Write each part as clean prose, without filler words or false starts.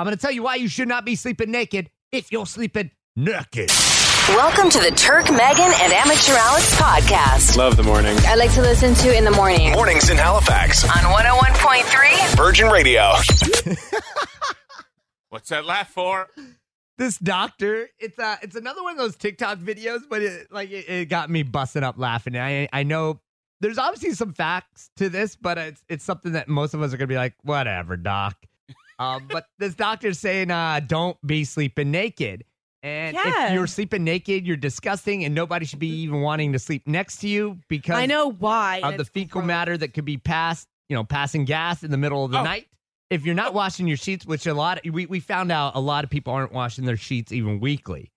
I'm going to tell you why you should not be sleeping naked if you're sleeping naked. Welcome to the Turk, Megan, and Amateur Alex podcast. Love the morning. I like to listen to in the morning. Mornings in Halifax. On 101.3 Virgin Radio. What's that laugh for? This doctor, it's another one of those TikTok videos, but it got me busting up laughing. I know there's obviously some facts to this, but it's something that most of us are going to be like, whatever, doc. But this doctor's saying, don't be sleeping naked. And if you're sleeping naked, you're disgusting, and nobody should be even wanting to sleep next to you because I know why of the fecal matter that could be passed, passing gas in the middle of the night. If you're not washing your sheets, which we found out a lot of people aren't washing their sheets even weekly,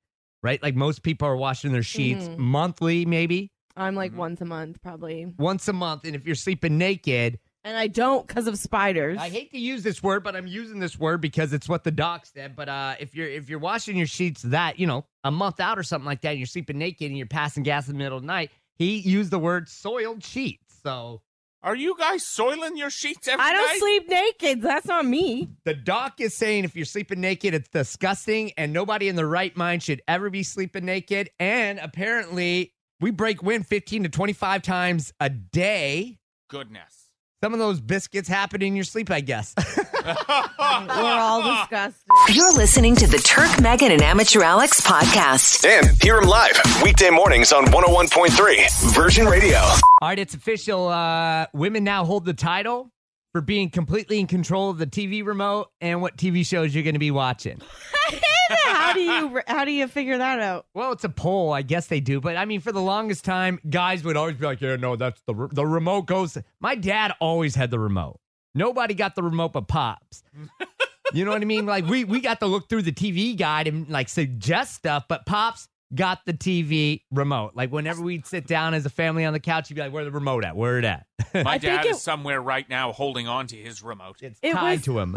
right? Like most people are washing their sheets monthly, maybe. I'm like once a month, probably. Once a month, and if you're sleeping naked. And I don't because of spiders. I hate to use this word, but I'm using this word because it's what the doc said. But if you're washing your sheets that, a month out or something like that, and you're sleeping naked and you're passing gas in the middle of the night, he used the word soiled sheets. So are you guys soiling your sheets every night? I don't sleep naked. That's not me. The doc is saying if you're sleeping naked, it's disgusting, and nobody in their right mind should ever be sleeping naked. And apparently, we break wind 15 to 25 times a day. Goodness. Some of those biscuits happen in your sleep, I guess. We're all disgusted. You're listening to the Turk, Megan, and Amateur Alex podcast. And hear them live weekday mornings on 101.3 Virgin Radio. All right, it's official. Women now hold the title for being completely in control of the TV remote and what TV shows you're going to be watching. How do you figure that out? Well, it's a poll. I guess they do. But, I mean, for the longest time, guys would always be like, yeah, no, that's the remote goes. My dad always had the remote. Nobody got the remote but Pops. You know what I mean? Like, we got to look through the TV guide and, like, suggest stuff. But Pops got the TV remote. Like, whenever we'd sit down as a family on the couch, he'd be like, where's the remote at? Where it at? My dad is somewhere right now holding on to his remote. It's tied to him.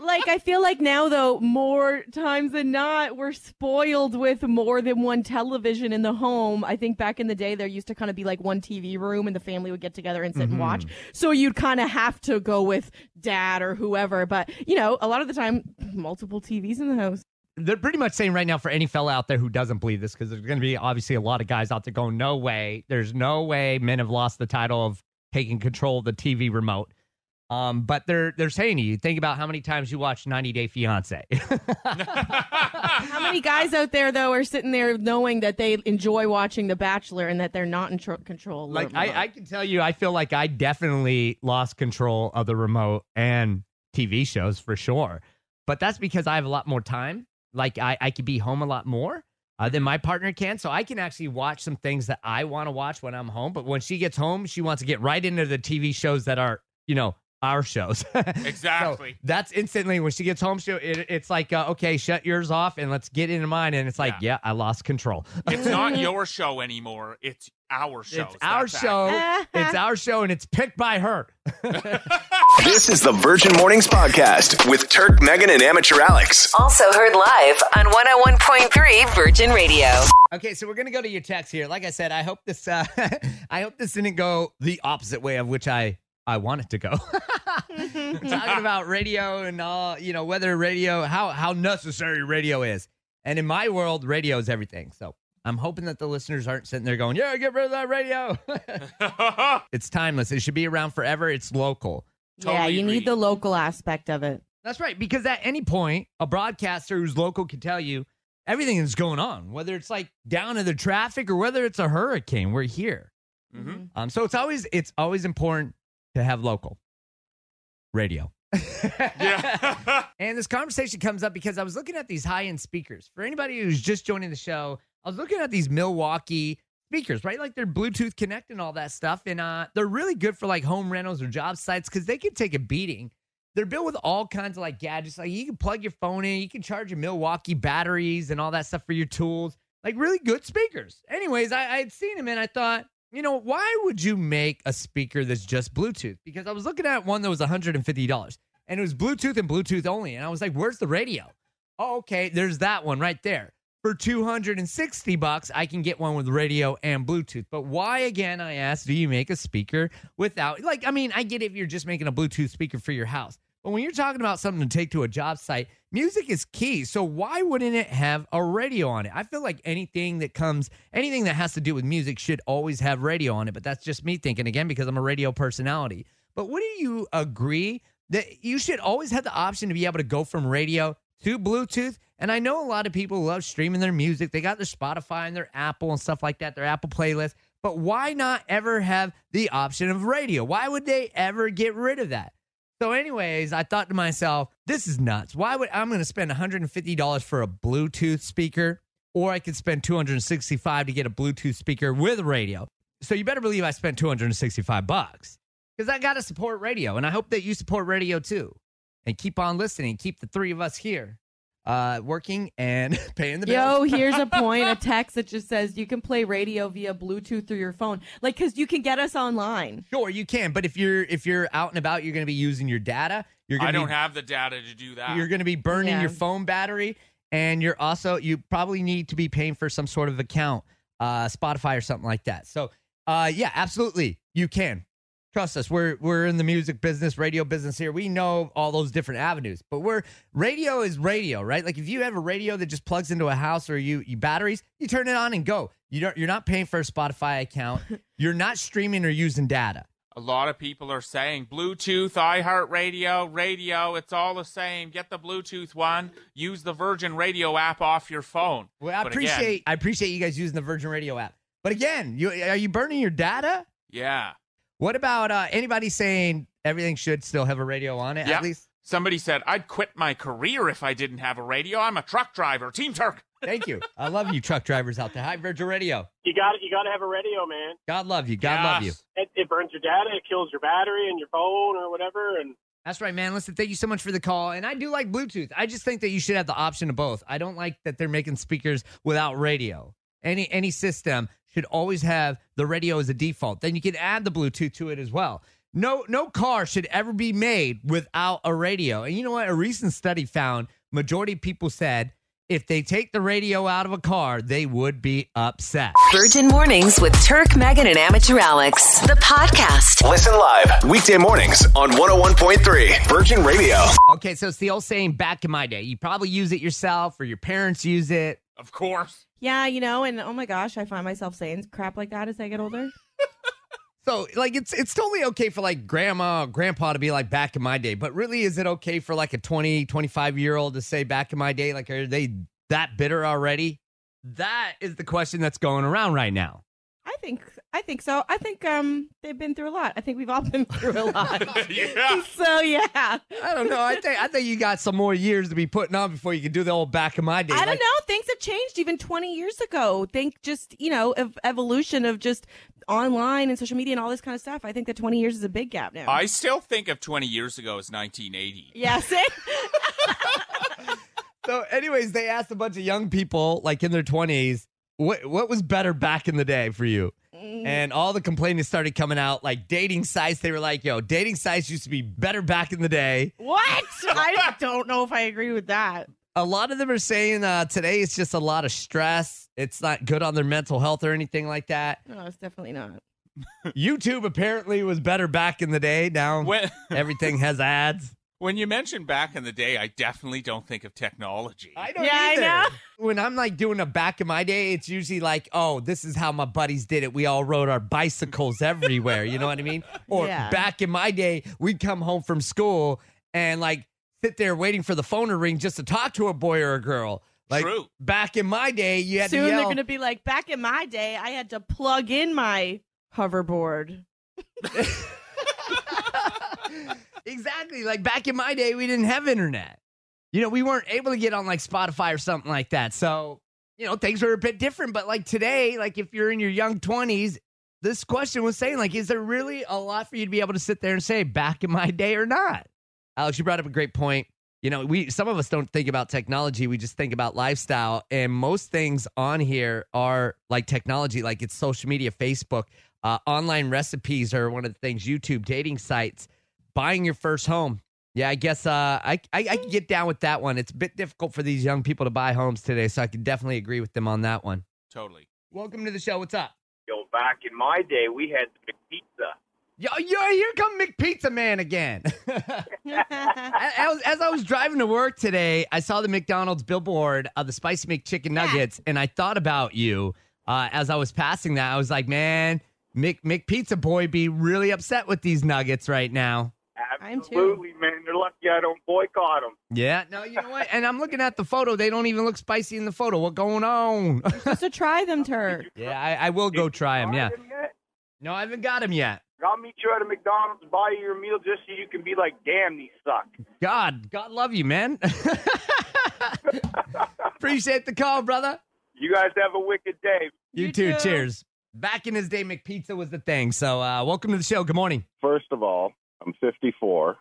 Like, I feel like now, though, more times than not, we're spoiled with more than one television in the home. I think back in the day, there used to kind of be like one TV room and the family would get together and sit and watch. So you'd kind of have to go with dad or whoever. But, a lot of the time, multiple TVs in the house. They're pretty much saying right now for any fella out there who doesn't believe this, because there's going to be obviously a lot of guys out there going, no way. There's no way men have lost the title of taking control of the TV remote. But they're saying to you, think about how many times you watch 90 Day Fiancé. How many guys out there, though, are sitting there knowing that they enjoy watching The Bachelor and that they're not in control? Like I can tell you, I feel like I definitely lost control of the remote and TV shows for sure. But that's because I have a lot more time. Like, I could be home a lot more than my partner can. So I can actually watch some things that I want to watch when I'm home. But when she gets home, she wants to get right into the TV shows that are, our shows. Exactly. So that's instantly when she gets home. It's like, okay, shut yours off and let's get into mine. And it's like, yeah I lost control. It's not your show anymore. It's our show. It's our show. It's our show, and it's picked by her. This is the Virgin Mornings Podcast with Turk, Megan, and Amateur Alex. Also heard live on 101.3 Virgin Radio. Okay, so we're going to go to your text here. Like I said, I hope this I hope this didn't go the opposite way of which I want it to go. We're talking about radio and all, whether radio, how necessary radio is. And in my world, radio is everything. So I'm hoping that the listeners aren't sitting there going, yeah, get rid of that radio. It's timeless. It should be around forever. It's local. Totally yeah, you agree. Need the local aspect of it. That's right. Because at any point, a broadcaster who's local can tell you everything that's going on, whether it's like down in the traffic or whether it's a hurricane. We're here. Mm-hmm. So it's always important to have local radio. Yeah. And this conversation comes up because I was looking at these high-end speakers. For anybody who's just joining the show, I was looking at these Milwaukee speakers, right? Like they're Bluetooth Connect and all that stuff. And they're really good for like home rentals or job sites because they can take a beating. They're built with all kinds of like gadgets. Like you can plug your phone in, you can charge your Milwaukee batteries and all that stuff for your tools. Like really good speakers. Anyways, I had seen them and I thought, why would you make a speaker that's just Bluetooth? Because I was looking at one that was $150, and it was Bluetooth and Bluetooth only. And I was like, where's the radio? Oh, okay, there's that one right there. For $260, I can get one with radio and Bluetooth. But why, again, I asked, do you make a speaker without? Like, I mean, I get it if you're just making a Bluetooth speaker for your house. But when you're talking about something to take to a job site, music is key. So why wouldn't it have a radio on it? I feel like anything that has to do with music should always have radio on it. But that's just me thinking again, because I'm a radio personality. But wouldn't you agree that you should always have the option to be able to go from radio to Bluetooth? And I know a lot of people love streaming their music. They got their Spotify and their Apple and stuff like that, their Apple playlist. But why not ever have the option of radio? Why would they ever get rid of that? So anyways, I thought to myself, this is nuts. Why would I'm going to spend $150 for a Bluetooth speaker, or I could spend $265 to get a Bluetooth speaker with radio. So you better believe I spent $265 because I got to support radio, and I hope that you support radio too. And keep on listening. Keep the three of us here working and paying the bills. Yo, here's a point, a text that just says you can play radio via Bluetooth through your phone. Like, because you can get us online. Sure, you can. But if you're out and about, you're going to be using your data. I don't have the data to do that. You're going to be burning your phone battery. And you probably need to be paying for some sort of account, Spotify or something like that. So, absolutely, you can. Trust us, we're in the music business, radio business here. We know all those different avenues, but radio is radio, right? Like if you have a radio that just plugs into a house or you batteries, you turn it on and go. You're not paying for a Spotify account. You're not streaming or using data. A lot of people are saying Bluetooth, iHeartRadio, radio, it's all the same. Get the Bluetooth one. Use the Virgin Radio app off your phone. Well, I appreciate you guys using the Virgin Radio app. But again, are you burning your data? Yeah. What about anybody saying everything should still have a radio on it? Yep. At least somebody said, I'd quit my career if I didn't have a radio. I'm a truck driver. Team Turk. Thank you. I love you truck drivers out there. Hi, Virgin Radio. You got to have a radio, man. God love you. God love you. It burns your data. It kills your battery and your phone or whatever. And that's right, man. Listen, thank you so much for the call. And I do like Bluetooth. I just think that you should have the option of both. I don't like that they're making speakers without radio. Any system should always have the radio as a default. Then you can add the Bluetooth to it as well. No car should ever be made without a radio. And you know what? A recent study found majority of people said if they take the radio out of a car, they would be upset. Virgin Mornings with Turk, Megan, and Amateur Alex, the podcast. Listen live weekday mornings on 101.3 Virgin Radio. Okay, so it's the old saying back in my day. You probably use it yourself or your parents use it. Of course. Yeah, you know, and oh my gosh, I find myself saying crap like that as I get older. So, like, it's totally okay for, like, grandma or grandpa to be like, back in my day. But really, is it okay for, like, a 20, 25-year-old to say back in my day? Like, are they that bitter already? That is the question that's going around right now. I think so. I think they've been through a lot. I think we've all been through a lot. Yeah. So, yeah. I don't know. I think you got some more years to be putting on before you can do the old back in my day. I don't know. Things have changed even 20 years ago. Think just, you know, evolution of just online and social media and all this kind of stuff. I think that 20 years is a big gap now. I still think of 20 years ago as 1980. Yes. So, anyways, they asked a bunch of young people, like in their 20s, what was better back in the day for you? And all the complaints started coming out, like dating sites. They were like, yo, dating sites used to be better back in the day. What? I don't know if I agree with that. A lot of them are saying today it's just a lot of stress. It's not good on their mental health or anything like that. No, it's definitely not. YouTube apparently was better back in the day. Now everything has ads. When you mention back in the day, I definitely don't think of technology. I don't either. I know. When I'm like doing a back in my day, it's usually like, oh, this is how my buddies did it. We all rode our bicycles everywhere. You know what I mean? Or back in my day, we'd come home from school and like sit there waiting for the phone to ring just to talk to a boy or a girl. Like, true. Back in my day, you had to yell. Soon they're going to be like, back in my day, I had to plug in my hoverboard. Exactly. Like back in my day, we didn't have internet. You know, we weren't able to get on like Spotify or something like that. So, you know, things were a bit different. But like today, like if you're in your young 20s, this question was saying, like, is there really a lot for you to be able to sit there and say back in my day or not? Alex, you brought up a great point. You know, some of us don't think about technology. We just think about lifestyle. And most things on here are like technology, like it's social media, Facebook, online recipes are one of the things, YouTube, dating sites. Buying your first home. Yeah, I guess I can get down with that one. It's a bit difficult for these young people to buy homes today, so I can definitely agree with them on that one. Totally. Welcome to the show. What's up? Yo, back in my day, we had McPizza. Here come McPizza Man again. As I was driving to work today, I saw the McDonald's billboard of the Spicy McChicken Nuggets, and I thought about you as I was passing that. I was like, man, McPizza Boy be really upset with these nuggets right now. Absolutely, man. They're lucky I don't boycott them. Yeah. No, you know what? And I'm looking at the photo. They don't even look spicy in the photo. What's going on? You're supposed to try them, Turk. Yeah, I will go try them, yeah. No, I haven't got them yet. I'll meet you at a McDonald's, buy you your meal just so you can be like, damn, these suck. God love you, man. Appreciate the call, brother. You guys have a wicked day. You too. Cheers. Back in his day, McPizza was the thing. So welcome to the show. Good morning. First of all, I'm 54.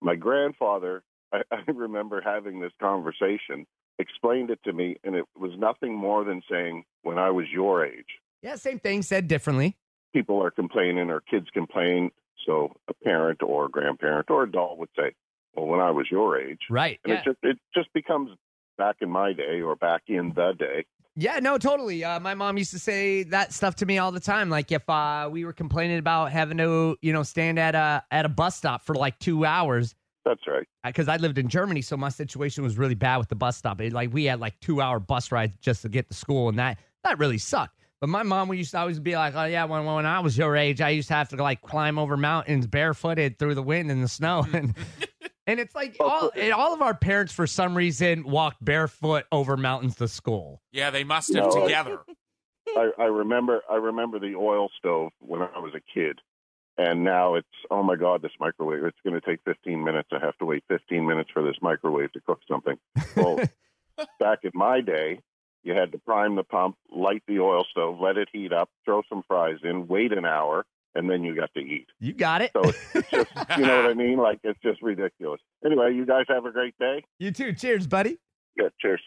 My grandfather, I remember having this conversation, explained it to me, and it was nothing more than saying, when I was your age. Yeah, same thing, said differently. People are complaining or kids complain. So a parent or a grandparent or adult would say, well, when I was your age. Right. And it just becomes back in my day or back in the day. Yeah, no, totally. My mom used to say that stuff to me all the time. Like if we were complaining about having to, stand at a bus stop for like 2 hours. That's right. Because I lived in Germany, so my situation was really bad with the bus stop. We had 2 hour bus rides just to get to school, and that really sucked. But my mom, we used to always be like, oh, yeah, when I was your age, I used to have to climb over mountains barefooted through the wind and the snow. And it's like all of our parents, for some reason, walked barefoot over mountains to school. Yeah, they must have together. I remember the oil stove when I was a kid. And now it's, oh, my God, this microwave. It's going to take 15 minutes. I have to wait 15 minutes for this microwave to cook something. Well, back in my day, you had to prime the pump, light the oil stove, let it heat up, throw some fries in, wait an hour, and then you got to eat. You got it. So it's just, you know what I mean? It's just ridiculous. Anyway, you guys have a great day. You too. Cheers, buddy. Yeah, cheers.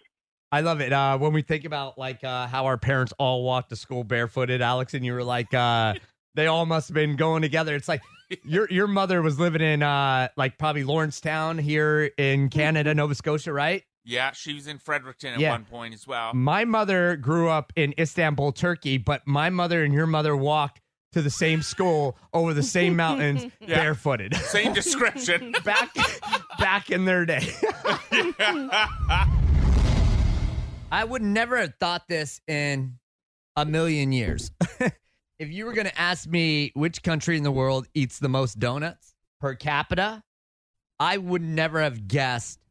I love it. When we think about, how our parents all walked to school barefooted, Alex, and you were like, they all must have been going together. It's like your mother was living in, probably Lawrence Town here in Canada, Nova Scotia, right? Yeah, she was in Fredericton at one point as well. My mother grew up in Istanbul, Turkey, but my mother and your mother walked to the same school over the same mountains barefooted. Same description. back in their day. I would never have thought this in a million years. If you were going to ask me which country in the world eats the most donuts per capita, I would never have guessed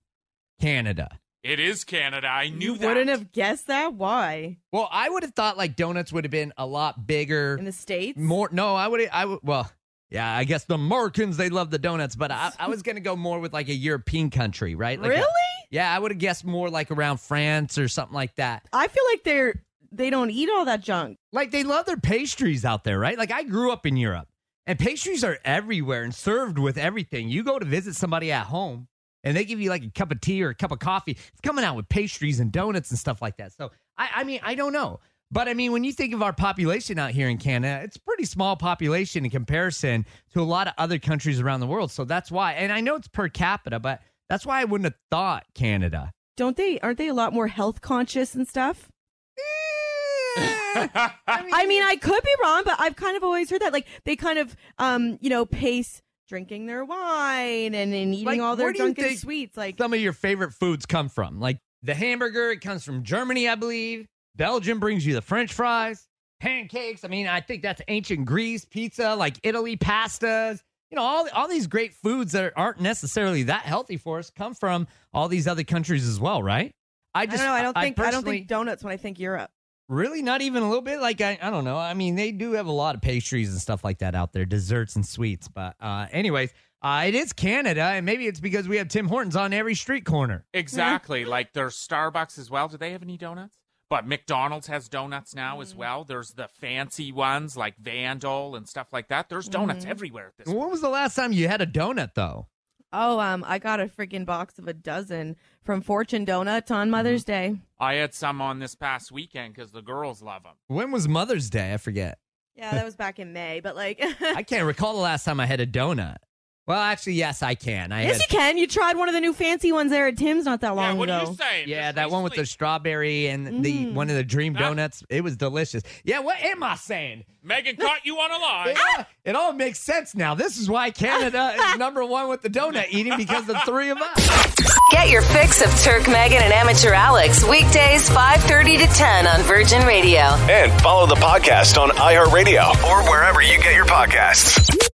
Canada. It is Canada. I knew that. You wouldn't have guessed that? Why? Well, I would have thought donuts would have been a lot bigger. In the States? More. No, I guess the Americans, they love the donuts, but I was going to go more with a European country, right? Really? I would have guessed more around France or something like that. I feel like they don't eat all that junk. They love their pastries out there, right? I grew up in Europe, and pastries are everywhere and served with everything. You go to visit somebody at home, and they give you a cup of tea or a cup of coffee. It's coming out with pastries and donuts and stuff like that. So, I don't know. But, when you think of our population out here in Canada, it's a pretty small population in comparison to a lot of other countries around the world. So, that's why. And I know it's per capita, but that's why I wouldn't have thought Canada. Aren't they a lot more health conscious and stuff? I could be wrong, but I've kind of always heard that. They kind of, pace drinking their wine and eating all their junk and sweets. Some of your favorite foods come from. The hamburger, it comes from Germany, I believe. Belgium brings you the French fries, pancakes. I think that's ancient Greece, pizza, Italy, pastas. All these great foods that aren't necessarily that healthy for us come from all these other countries as well, right? I don't think donuts when I think Europe. Really? Not even a little bit? I don't know. They do have a lot of pastries and stuff like that out there, desserts and sweets. But anyways, it is Canada, and maybe it's because we have Tim Hortons on every street corner. Exactly. There's Starbucks as well. Do they have any donuts? But McDonald's has donuts now as well. There's the fancy ones like Vandal and stuff like that. There's donuts everywhere at this point. When was the last time you had a donut, though? Oh, I got a freaking box of a dozen from Fortune Donuts on Mother's Day. I had some on this past weekend because the girls love them. When was Mother's Day? I forget. Yeah, that was back in May, but I can't recall the last time I had a donut. Well, actually, yes, I can. You can. You tried one of the new fancy ones there at Tim's not that long ago. Yeah, what are you saying? Yeah, that one with the strawberry and the one of the dream donuts. It was delicious. Yeah, what am I saying? Megan caught you on a lie. It all makes sense now. This is why Canada is number one with the donut eating because the three of us. Get your fix of Turk, Megan, and Amateur Alex weekdays 5:30 to 10 on Virgin Radio. And follow the podcast on iHeartRadio or wherever you get your podcasts.